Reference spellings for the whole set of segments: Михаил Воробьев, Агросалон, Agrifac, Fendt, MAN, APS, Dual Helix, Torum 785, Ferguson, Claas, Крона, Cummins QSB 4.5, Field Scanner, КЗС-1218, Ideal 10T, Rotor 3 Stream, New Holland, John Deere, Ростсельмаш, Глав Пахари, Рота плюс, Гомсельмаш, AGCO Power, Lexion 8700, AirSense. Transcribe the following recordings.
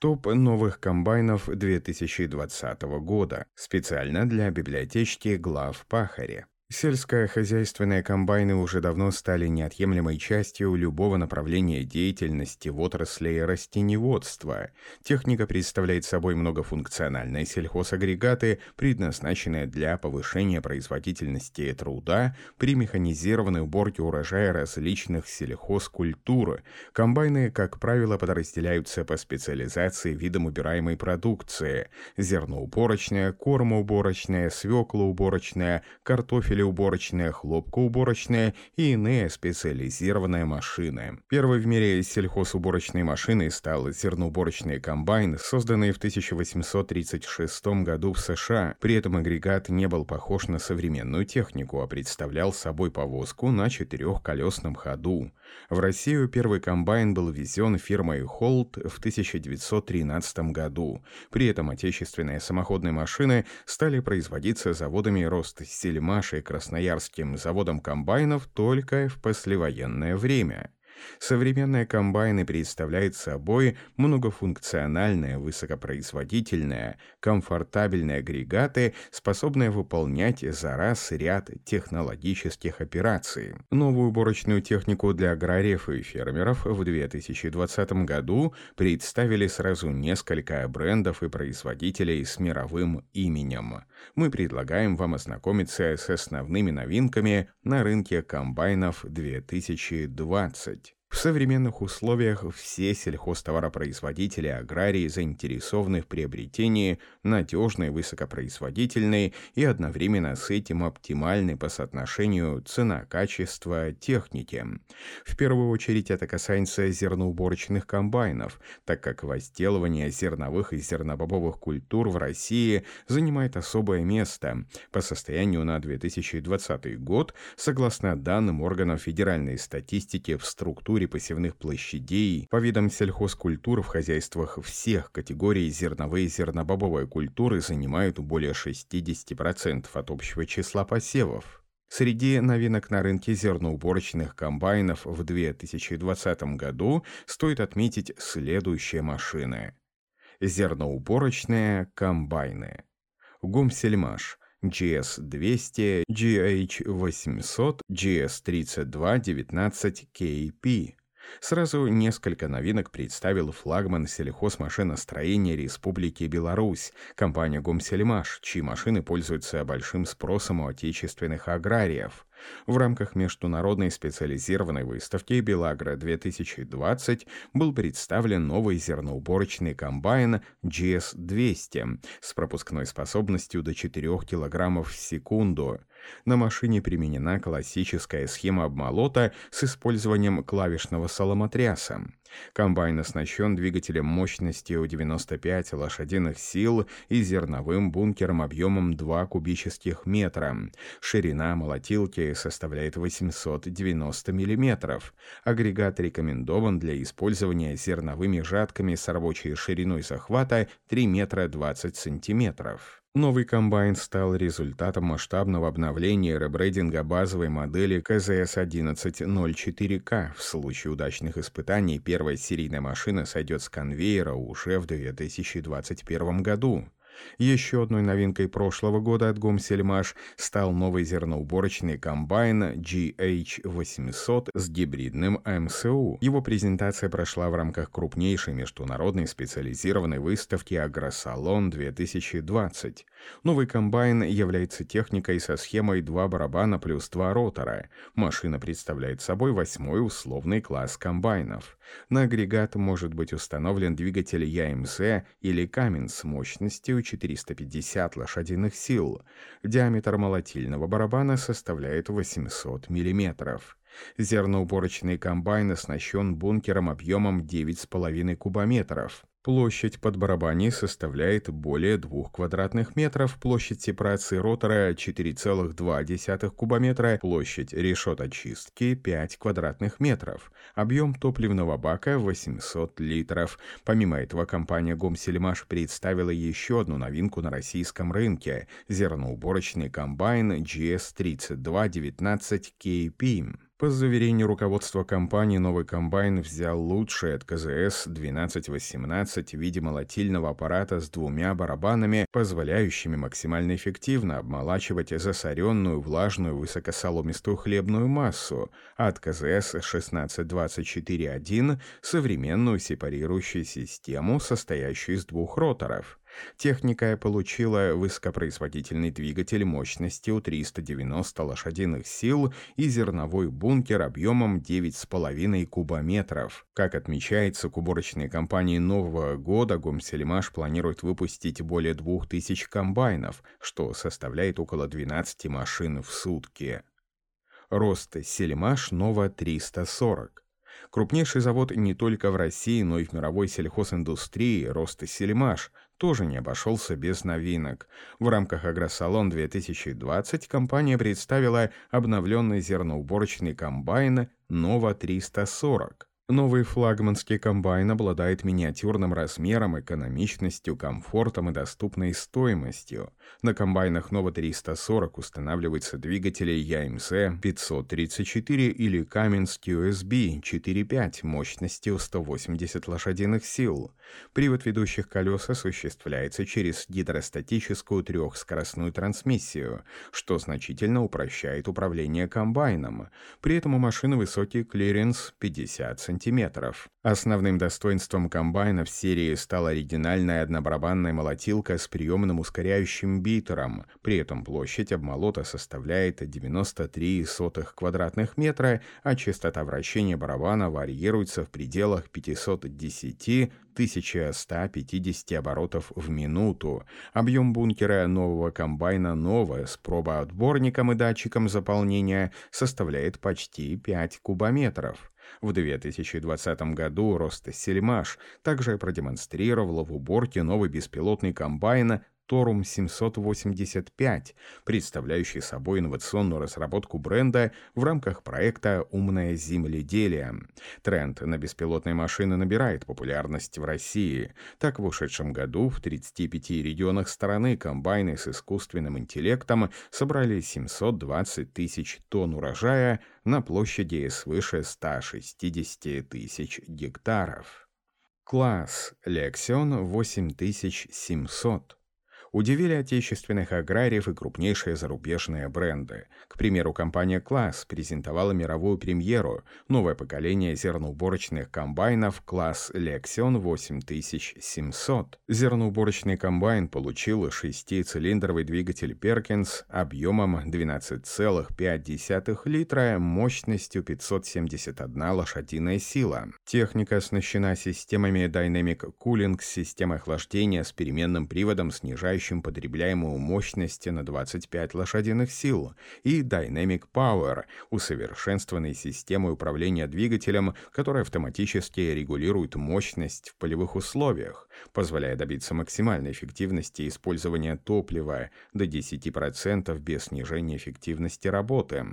Топ новых комбайнов 2020 года. Специально для библиотечки Глав Пахари. Сельскохозяйственные комбайны уже давно стали неотъемлемой частью любого направления деятельности в отрасли растениеводства. Техника представляет собой многофункциональные сельхозагрегаты, предназначенные для повышения производительности труда при механизированной уборке урожая различных сельхозкультур. Комбайны, как правило, подразделяются по специализации видам убираемой продукции: зерноуборочная, кормоуборочная, свеклоуборочная, картофель уборочная, хлопкоуборочная и иные специализированные машины. Первой в мире сельхозуборочной машиной стал зерноуборочный комбайн, созданный в 1836 году в США. При этом агрегат не был похож на современную технику, а представлял собой повозку на четырехколесном ходу. В Россию первый комбайн был везен фирмой Holt в 1913 году. При этом отечественные самоходные машины стали производиться заводами Ростсельмаш и Красноярским заводом комбайнов только в послевоенное время. Современные комбайны представляют собой многофункциональные, высокопроизводительные, комфортабельные агрегаты, способные выполнять за раз ряд технологических операций. Новую уборочную технику для аграриев и фермеров в 2020 году представили сразу несколько брендов и производителей с мировым именем. Мы предлагаем вам ознакомиться с основными новинками на рынке комбайнов 2020. В современных условиях все сельхозтоваропроизводители и аграрии заинтересованы в приобретении надежной, высокопроизводительной и одновременно с этим оптимальной по соотношению цена-качество техники. В первую очередь это касается зерноуборочных комбайнов, так как возделывание зерновых и зернобобовых культур в России занимает особое место. По состоянию на 2020 год, согласно данным органов федеральной статистики, в структуре посевных площадей по видам сельхозкультур в хозяйствах всех категорий зерновые и зернобобовые культуры занимают более 60% от общего числа посевов. Среди новинок на рынке зерноуборочных комбайнов в 2020 году стоит отметить следующие машины. Зерноуборочные комбайны. Гомсельмаш. GS200, GH800, GS3219KP. Сразу несколько новинок представил флагман сельхозмашиностроения Республики Беларусь, компания «Гомсельмаш», чьи машины пользуются большим спросом у отечественных аграриев. В рамках международной специализированной выставки «Белагра-2020» был представлен новый зерноуборочный комбайн GS200 с пропускной способностью до 4 кг в секунду. На машине применена классическая схема обмолота с использованием клавишного соломотряса. Комбайн оснащен двигателем мощностью 95 лошадиных сил и зерновым бункером объемом 2 кубических метра. Ширина молотилки составляет 890 мм. Агрегат рекомендован для использования зерновыми жатками с рабочей шириной захвата 3 метра 20 сантиметров. Новый комбайн стал результатом масштабного обновления и ребрендинга базовой модели КЗС-1104К. В случае удачных испытаний первая серийная машина сойдет с конвейера уже в 2021 году. Еще одной новинкой прошлого года от «Гомсельмаш» стал новый зерноуборочный комбайн GH800 с гибридным МСУ. Его презентация прошла в рамках крупнейшей международной специализированной выставки «Агросалон-2020». Новый комбайн является техникой со схемой 2 барабана плюс 2 ротора. Машина представляет собой 8-й условный класс комбайнов. На агрегат может быть установлен двигатель YMZ или Cummins мощностью 450 лошадиных сил. Диаметр молотильного барабана составляет 800 мм. Зерноуборочный комбайн оснащен бункером объемом 9,5 кубометров. Площадь под барабаней составляет более 2 квадратных метров, площадь сепарации ротора 4,2 кубометра, площадь решеточистки 5 квадратных метров, объем топливного бака 800 литров. Помимо этого, компания «Гомсельмаш» представила еще одну новинку на российском рынке – зерноуборочный комбайн GS3219KP. По заверению руководства компании, новый комбайн взял лучшее от КЗС-1218 в виде молотильного аппарата с двумя барабанами, позволяющими максимально эффективно обмолачивать засоренную, влажную, высокосоломистую хлебную массу, а от КЗС-1624-1 современную сепарирующую систему, состоящую из двух роторов. Техника получила высокопроизводительный двигатель мощностью 390 лошадиных сил и зерновой бункер объемом 9,5 кубометров. Как отмечается, к уборочной кампании нового года Гомсельмаш планирует выпустить более 2000 комбайнов, что составляет около 12 машин в сутки. Ростсельмаш Нова-340. Крупнейший завод не только в России, но и в мировой сельхозиндустрии Ростсельмаш тоже не обошелся без новинок. В рамках Агросалон-2020 компания представила обновленный зерноуборочный комбайн «Нова-340». Новый флагманский комбайн обладает миниатюрным размером, экономичностью, комфортом и доступной стоимостью. На комбайнах Нова-340 устанавливаются двигатели YMZ 534 или Cummins QSB 4.5 мощностью 180 лошадиных сил. Привод ведущих колес осуществляется через гидростатическую трехскоростную трансмиссию, что значительно упрощает управление комбайном. При этом у машины высокий клиренс 50 см. Основным достоинством комбайна в серии стала оригинальная однобарабанная молотилка с приемным ускоряющим битером. При этом площадь обмолота составляет 93,00 квадратных метра, а частота вращения барабана варьируется в пределах 510–1150 оборотов в минуту. Объем бункера нового комбайна «Нова» с пробоотборником и датчиком заполнения составляет почти 5 кубометров. В 2020 году Ростсельмаш также продемонстрировала в уборке новый беспилотный комбайн Torum 785, представляющий собой инновационную разработку бренда в рамках проекта «Умное земледелие». Тренд на беспилотные машины набирает популярность в России. Так, в ушедшем году в 35 регионах страны комбайны с искусственным интеллектом собрали 720 тысяч тонн урожая на площади свыше 160 тысяч гектаров. Claas Lexion 8700. Удивили отечественных аграриев и крупнейшие зарубежные бренды. К примеру, компания Claas презентовала мировую премьеру – новое поколение зерноуборочных комбайнов Claas Lexion 8700. Зерноуборочный комбайн получил шестицилиндровый двигатель Perkins объемом 12,5 литра мощностью 571 лошадиная сила. Техника оснащена системами Dynamic Cooling, системой охлаждения с переменным приводом, снижающим потребляемую мощность на 25 лошадиных сил, и Dynamic Power, усовершенствованной системой управления двигателем, которая автоматически регулирует мощность в полевых условиях, позволяя добиться максимальной эффективности использования топлива до 10% без снижения эффективности работы.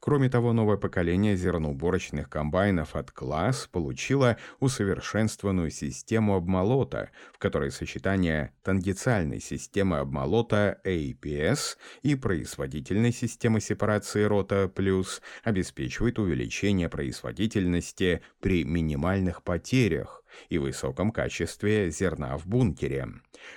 Кроме того, новое поколение зерноуборочных комбайнов от Claas получило усовершенствованную систему обмолота, в которой сочетание тангенциальной системы обмолота APS и производительной системы сепарации Рота плюс обеспечивает увеличение производительности при минимальных потерях и высоком качестве зерна в бункере.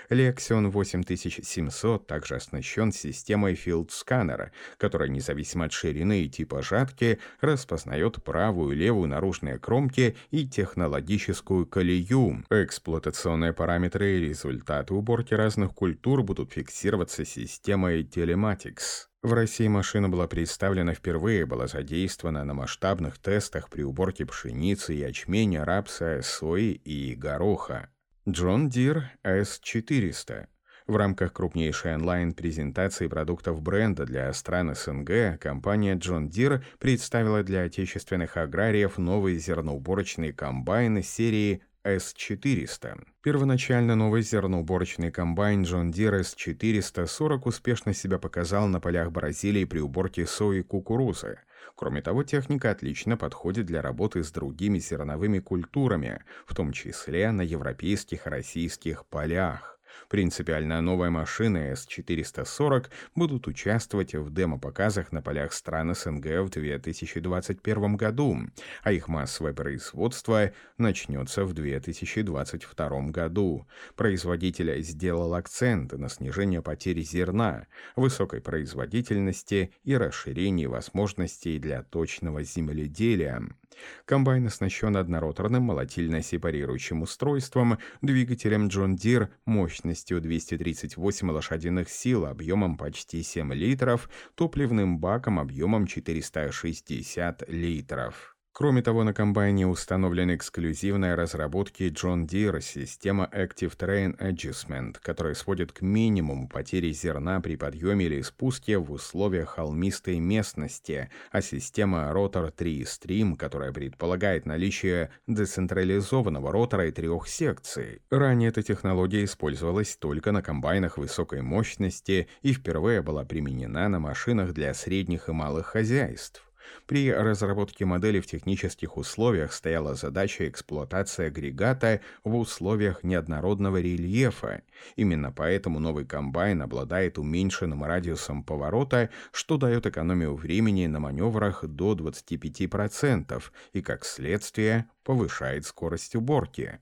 Lexion 8700 также оснащен системой Field Scanner, которая независимо от ширины и типа жатки распознает правую и левую наружные кромки и технологическую колею. Эксплуатационные параметры и результаты уборки разных культур будут фиксироваться системой Telematics. В России машина была представлена впервые, была задействована на масштабных тестах при уборке пшеницы, ячменя, рапса, сои и гороха. John Deere S400. В рамках крупнейшей онлайн-презентации продуктов бренда для стран СНГ компания John Deere представила для отечественных аграриев новые зерноуборочные комбайны серии S400. Первоначально новый зерноуборочный комбайн John Deere S440 успешно себя показал на полях Бразилии при уборке сои и кукурузы. Кроме того, техника отлично подходит для работы с другими зерновыми культурами, в том числе на европейских и российских полях. Принципиально новые машины С440 будут участвовать в демо-показах на полях стран СНГ в 2021 году, а их массовое производство начнется в 2022 году. Производитель сделал акцент на снижение потери зерна, высокой производительности и расширении возможностей для точного земледелия. Комбайн оснащен однороторным молотильно-сепарирующим устройством, двигателем John Deere мощностью 238 лошадиных сил объемом почти 7 литров, топливным баком объемом 460 литров. Кроме того, на комбайне установлены эксклюзивные разработки John Deere система Active Terrain Adjustment, которая сводит к минимуму потери зерна при подъеме или спуске в условиях холмистой местности, а система Rotor 3 Stream, которая предполагает наличие децентрализованного ротора и 3 секций. Ранее эта технология использовалась только на комбайнах высокой мощности и впервые была применена на машинах для средних и малых хозяйств. При разработке модели в технических условиях стояла задача эксплуатации агрегата в условиях неоднородного рельефа. Именно поэтому новый комбайн обладает уменьшенным радиусом поворота, что дает экономию времени на маневрах до 25% и, как следствие, повышает скорость уборки.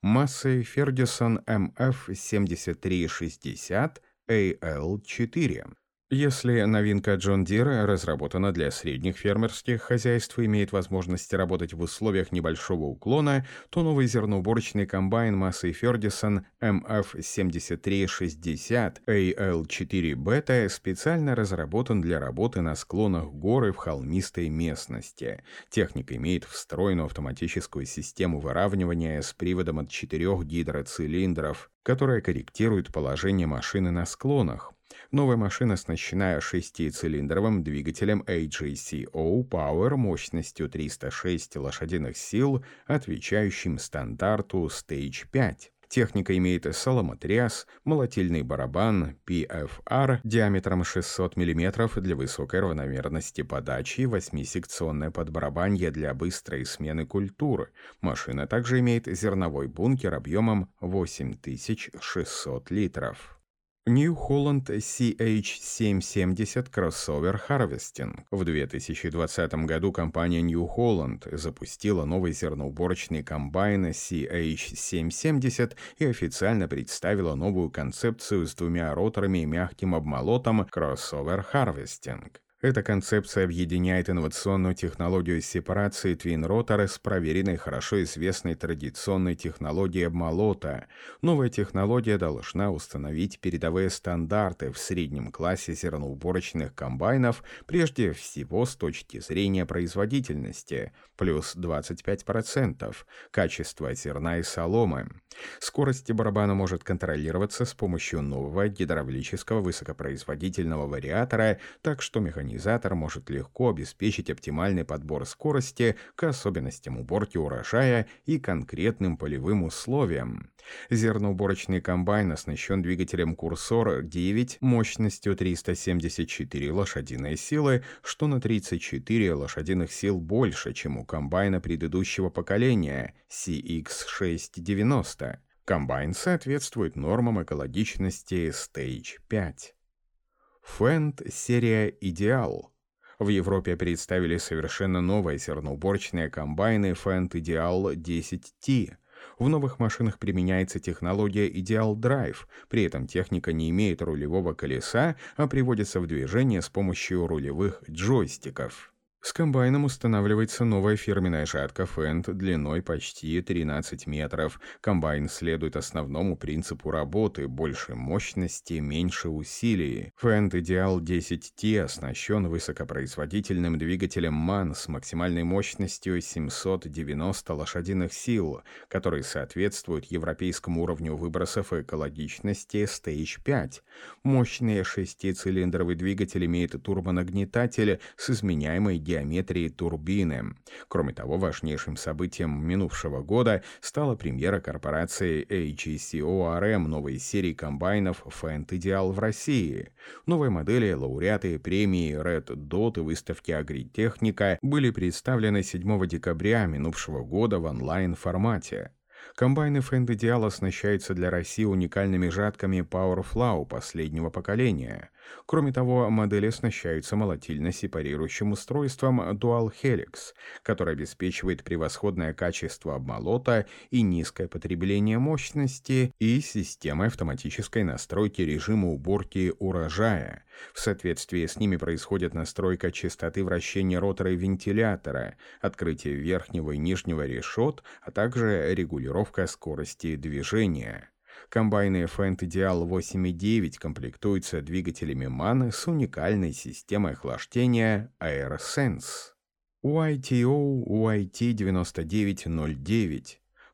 Массы Фергюсон MF7360 AL4. Если новинка John Deere разработана для средних фермерских хозяйств и имеет возможность работать в условиях небольшого уклона, то новый зерноуборочный комбайн массы Ferguson MF7360 AL4BT специально разработан для работы на склонах гор и в холмистой местности. Техника имеет встроенную автоматическую систему выравнивания с приводом от 4 гидроцилиндров, которая корректирует положение машины на склонах. Новая машина оснащена 6-цилиндровым двигателем AGCO Power мощностью 306 лошадиных сил, отвечающим стандарту Stage 5. Техника имеет соломотряс, молотильный барабан PFR диаметром 600 мм для высокой равномерности подачи, 8-секционное подбарабанье для быстрой смены культур. Машина также имеет зерновой бункер объемом 8600 литров. New Holland CH-770 Crossover Harvesting. В 2020 году компания New Holland запустила новый зерноуборочный комбайн CH-770 и официально представила новую концепцию с 2 роторами и мягким обмолотом Crossover Harvesting. Эта концепция объединяет инновационную технологию сепарации твин-ротора с проверенной, хорошо известной традиционной технологией обмолота. Новая технология должна установить передовые стандарты в среднем классе зерноуборочных комбайнов, прежде всего с точки зрения производительности, плюс 25%, качество зерна и соломы. Скорость барабана может контролироваться с помощью нового гидравлического высокопроизводительного вариатора, так что механизм может легко обеспечить оптимальный подбор скорости к особенностям уборки урожая и конкретным полевым условиям. Зерноуборочный комбайн оснащен двигателем Курсор 9 мощностью 374 лошадиные силы, что на 34 лошадиных сил больше, чем у комбайна предыдущего поколения CX690. Комбайн соответствует нормам экологичности Stage 5. Fendt серия «Ideal». В Европе представили совершенно новые зерноуборочные комбайны Fendt Ideal 10T. В новых машинах применяется технология Ideal Drive, при этом техника не имеет рулевого колеса, а приводится в движение с помощью рулевых джойстиков. С комбайном устанавливается новая фирменная жатка Fendt длиной почти 13 метров. Комбайн следует основному принципу работы – больше мощности, меньше усилий. Fendt Ideal 10T оснащен высокопроизводительным двигателем MAN с максимальной мощностью 790 лошадиных сил, который соответствует европейскому уровню выбросов и экологичности Stage 5. Мощный 6-цилиндровый двигатель имеет турбонагнетатель с изменяемой геометрии турбины. Кроме того, важнейшим событием минувшего года стала премьера корпорации AGCO-RM новой серии комбайнов Fendt Ideal в России. Новые модели, лауреаты премии Red Dot и выставки Агритехника были представлены 7 декабря минувшего года в онлайн-формате. Комбайны Fendt Ideal оснащаются для России уникальными жатками Power Plow последнего поколения. Кроме того, модели оснащаются молотильно-сепарирующим устройством Dual Helix, которое обеспечивает превосходное качество обмолота и низкое потребление мощности, и системой автоматической настройки режима уборки урожая. В соответствии с ними происходит настройка частоты вращения ротора и вентилятора, открытие верхнего и нижнего решет, а также регулировка скорости движения. Комбайны Fendt Ideal 8.9 комплектуются двигателями MAN с уникальной системой охлаждения AirSense. YTO YT9909.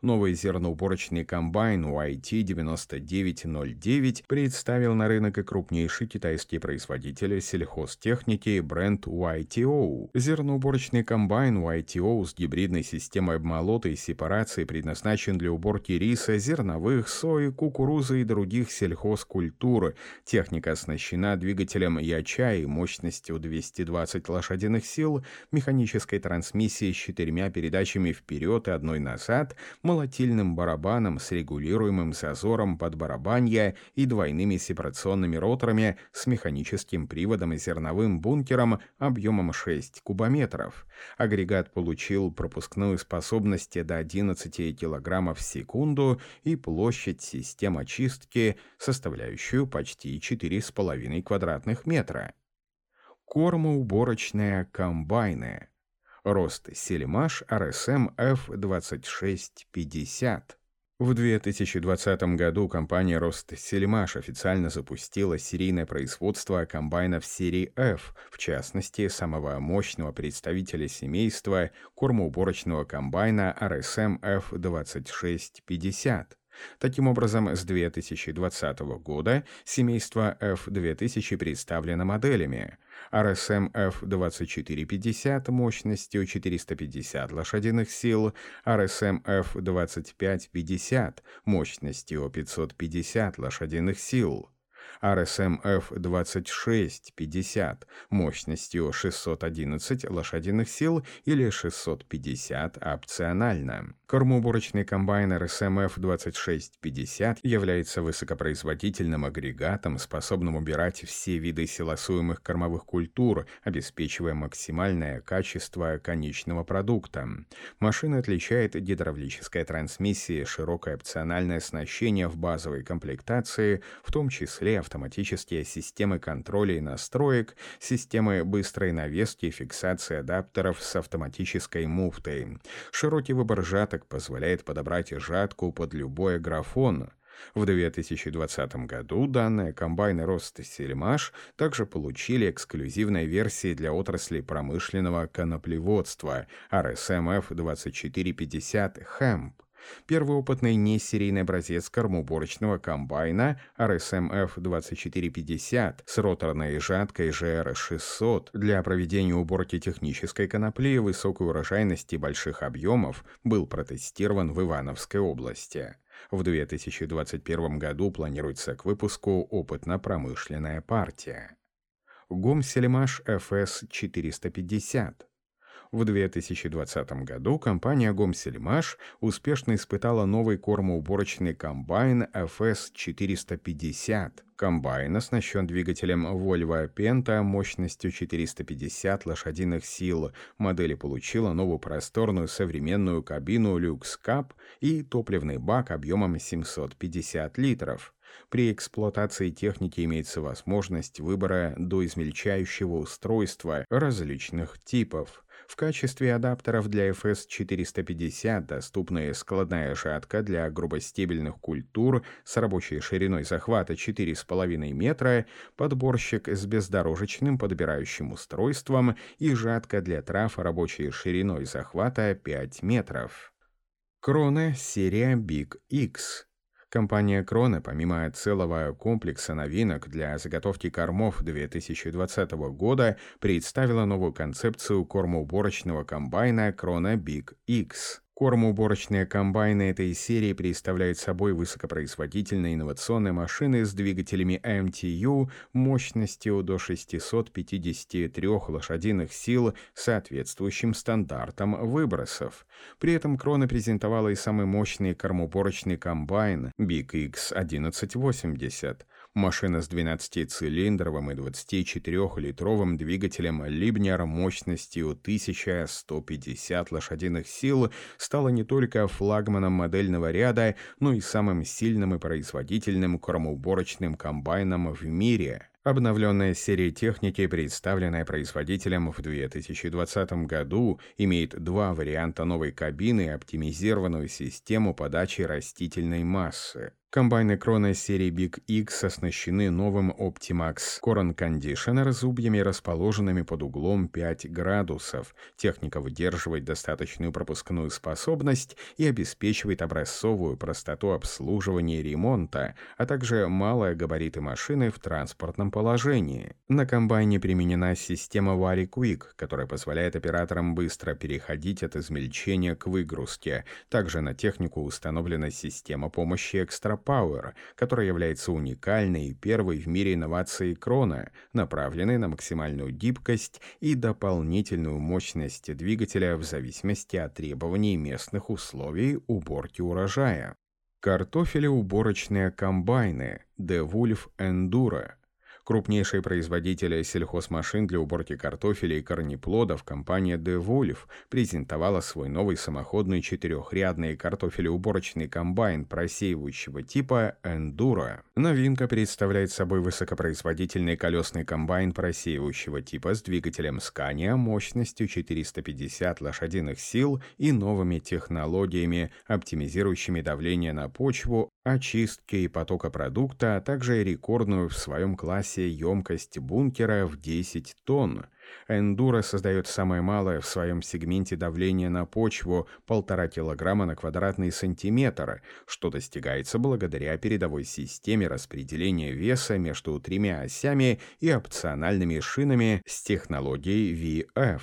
Новый зерноуборочный комбайн YT9909 представил на рынок и крупнейший китайский производитель сельхозтехники бренд YTO. Зерноуборочный комбайн YTO с гибридной системой обмолота и сепарации предназначен для уборки риса, зерновых, сои, кукурузы и других сельхозкультур. Техника оснащена двигателем YCHI мощностью 220 лошадиных сил, механической трансмиссией с 4 передачами вперед и 1 назад, молотильным барабаном с регулируемым зазором под барабанье и двойными сепарационными роторами с механическим приводом и зерновым бункером объемом 6 кубометров. Агрегат получил пропускную способность до 11 кг в секунду и площадь системы очистки, составляющую почти 4,5 квадратных метра. Кормоуборочные комбайны. Ростсельмаш RSM F2650. В 2020 году компания Ростсельмаш официально запустила серийное производство комбайнов серии F, в частности, самого мощного представителя семейства кормоуборочного комбайна RSM F2650. Таким образом, с 2020 года семейство F2000 представлено моделями RSM F2450 мощностью 450 лошадиных сил, RSM F2550 мощностью 550 лошадиных сил, RSM F2650 мощностью 611 лошадиных сил или 650 опционально. Кормоуборочный комбайн RSM F2650 является высокопроизводительным агрегатом, способным убирать все виды силосуемых кормовых культур, обеспечивая максимальное качество конечного продукта. Машина отличает гидравлическая трансмиссия, широкое опциональное оснащение в базовой комплектации, в том числе автоматические системы контроля и настроек, системы быстрой навески и фиксации адаптеров с автоматической муфтой. Широкий выбор жаток позволяет подобрать жатку под любой графон. В 2020 году данные комбайны Ростсельмаш также получили эксклюзивные версии для отрасли промышленного коноплеводства RSM F2450 Hemp. Первый опытный несерийный образец кормоуборочного комбайна RSM F2450 с роторной жаткой GR600 для проведения уборки технической конопли высокой урожайности больших объемов был протестирован в Ивановской области. В 2021 году планируется к выпуску опытно-промышленная партия. Гомсельмаш FS450. В 2020 году компания «Гомсельмаш» успешно испытала новый кормоуборочный комбайн FS450. Комбайн оснащен двигателем Volvo Penta мощностью 450 лошадиных сил. Модель получила новую просторную современную кабину люкс-кап и топливный бак объемом 750 литров. При эксплуатации техники имеется возможность выбора доизмельчающего устройства различных типов. В качестве адаптеров для FS450 доступны складная жатка для грубостебельных культур с рабочей шириной захвата 4,5 метра, подборщик с бездорожечным подбирающим устройством и жатка для трав рабочей шириной захвата 5 метров. Крона серия Big X. Компания «Крона», помимо целого комплекса новинок для заготовки кормов 2020 года, представила новую концепцию кормоуборочного комбайна «Крона Big X». Кормоуборочные комбайны этой серии представляют собой высокопроизводительные инновационные машины с двигателями MTU мощностью до 653 лошадиных сил, соответствующим стандартам выбросов. При этом Крона презентовала и самый мощный кормоуборочный комбайн BKX1180. Машина с 12-цилиндровым и 24-литровым двигателем Либнер мощностью 1150 лошадиных сил стала не только флагманом модельного ряда, но и самым сильным и производительным кормоуборочным комбайном в мире. Обновленная серия техники, представленная производителем в 2020 году, имеет два варианта новой кабины и оптимизированную систему подачи растительной массы. Комбайны Крона серии Big X оснащены новым Optimax Corn Conditioner зубьями, расположенными под углом 5 градусов. Техника выдерживает достаточную пропускную способность и обеспечивает образцовую простоту обслуживания и ремонта, а также малые габариты машины в транспортном положении. На комбайне применена система Vary Quick, которая позволяет операторам быстро переходить от измельчения к выгрузке. Также на технику установлена система помощи экстрапорта Power, которая является уникальной и первой в мире инновацией Крона, направленной на максимальную гибкость и дополнительную мощность двигателя в зависимости от требований местных условий уборки урожая. Картофелеуборочные комбайны Dewulf Enduro. Крупнейший производитель сельхозмашин для уборки картофеля и корнеплодов компания Dewulf презентовала свой новый самоходный четырехрядный картофелеуборочный комбайн просеивающего типа Enduro. Новинка представляет собой высокопроизводительный колесный комбайн просеивающего типа с двигателем Scania мощностью 450 лошадиных сил и новыми технологиями, оптимизирующими давление на почву, очистки и потока продукта, а также рекордную в своем классе емкость бункера в 10 тонн. Эндуро создает самое малое в своем сегменте давление на почву 1,5 килограмма на квадратный сантиметр, что достигается благодаря передовой системе распределения веса между тремя осями и опциональными шинами с технологией VF.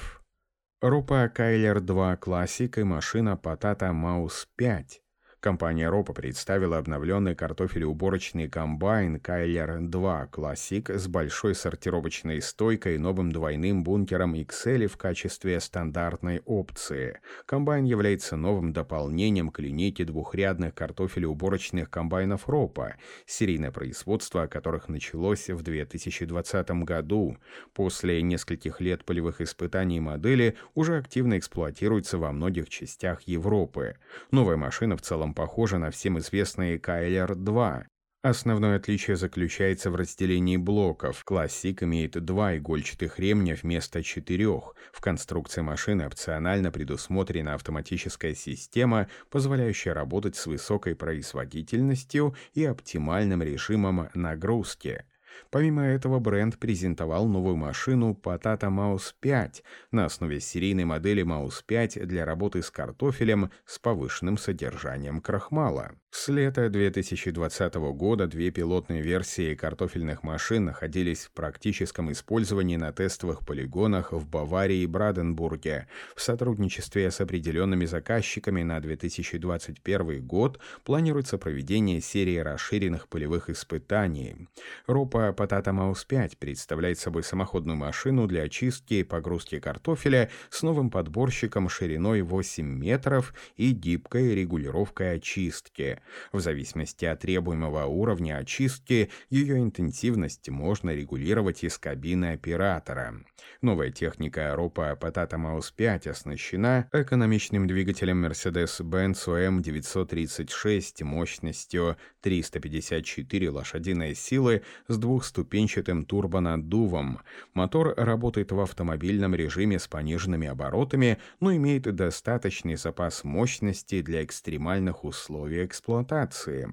Ропа Кайлер 2 Классик и машина Patata Mouse 5. Компания Ропа представила обновленный картофелеуборочный комбайн Кайлер 2 Classic с большой сортировочной стойкой и новым двойным бункером XL в качестве стандартной опции. Комбайн является новым дополнением к линейке двухрядных картофелеуборочных комбайнов Ропа, серийное производство которых началось в 2020 году. После нескольких лет полевых испытаний модели уже активно эксплуатируется во многих частях Европы. Новая машина в целом похожа на всем известные Кайлер-2. Основное отличие заключается в разделении блоков. Classic имеет два игольчатых ремня вместо 4. В конструкции машины опционально предусмотрена автоматическая система, позволяющая работать с высокой производительностью и оптимальным режимом нагрузки. Помимо этого, бренд презентовал новую машину Patata Mouse 5 на основе серийной модели Mouse 5 для работы с картофелем с повышенным содержанием крахмала. С лета 2020 года две пилотные версии картофельных машин находились в практическом использовании на тестовых полигонах в Баварии и Бранденбурге. В сотрудничестве с определенными заказчиками на 2021 год планируется проведение серии расширенных полевых испытаний. Ропа Patata Mouse 5 представляет собой самоходную машину для очистки и погрузки картофеля с новым подборщиком шириной 8 метров и гибкой регулировкой очистки. В зависимости от требуемого уровня очистки, ее интенсивность можно регулировать из кабины оператора. Новая техника Ропа Patata Mouse 5 оснащена экономичным двигателем Mercedes-Benz OM936 мощностью 354 лошадиные силы с двухступенчатым турбонаддувом. Мотор работает в автомобильном режиме с пониженными оборотами, но имеет достаточный запас мощности для экстремальных условий эксплуатации.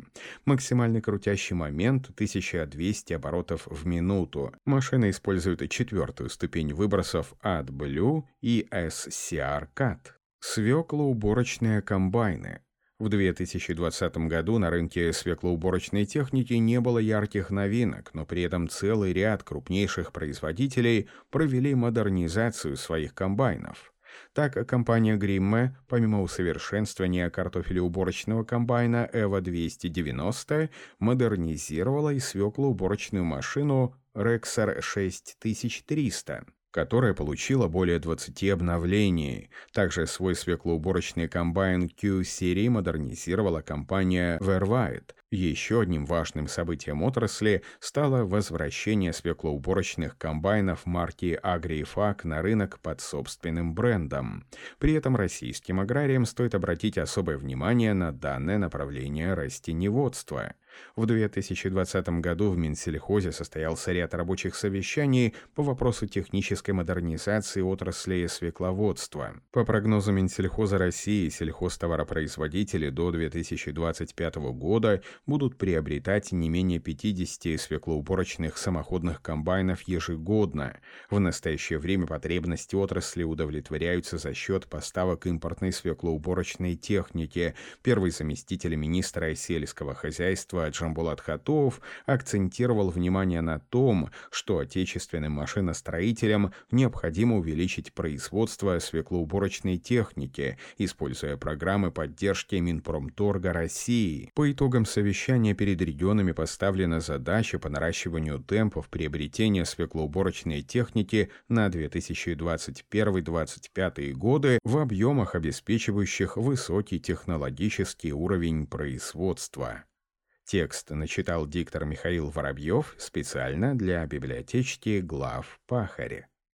Максимальный крутящий момент 1200 оборотов в минуту. Машина использует 4-ю ступень выбросов AdBlue и SCR Cut. Свеклоуборочные комбайны. В 2020 году на рынке свеклоуборочной техники не было ярких новинок, но при этом целый ряд крупнейших производителей провели модернизацию своих комбайнов. Так, компания Гримме, помимо усовершенствования картофелеуборочного комбайна EVO 290, модернизировала и свеклоуборочную машину Rexor 6300, которая получила более 20 обновлений. Также свой свеклоуборочный комбайн Q-серии модернизировала компания Verwide. Еще одним важным событием отрасли стало возвращение свеклоуборочных комбайнов марки Agrifac на рынок под собственным брендом. При этом российским аграриям стоит обратить особое внимание на данное направление растениеводства. В 2020 году в Минсельхозе состоялся ряд рабочих совещаний по вопросу технической модернизации отрасли свекловодства. По прогнозу Минсельхоза России, сельхозтоваропроизводители до 2025 года будут приобретать не менее 50 свеклоуборочных самоходных комбайнов ежегодно. В настоящее время потребности отрасли удовлетворяются за счет поставок импортной свеклоуборочной техники. Первый заместитель министра сельского хозяйства Джамбулат Хатов акцентировал внимание на том, что отечественным машиностроителям необходимо увеличить производство свеклоуборочной техники, используя программы поддержки Минпромторга России. По итогам совещания перед регионами поставлена задача по наращиванию темпов приобретения свеклоуборочной техники на 2021-2025 годы в объемах, обеспечивающих высокий технологический уровень производства. Текст начитал диктор Михаил Воробьев специально для библиотечки «Глав Пахари».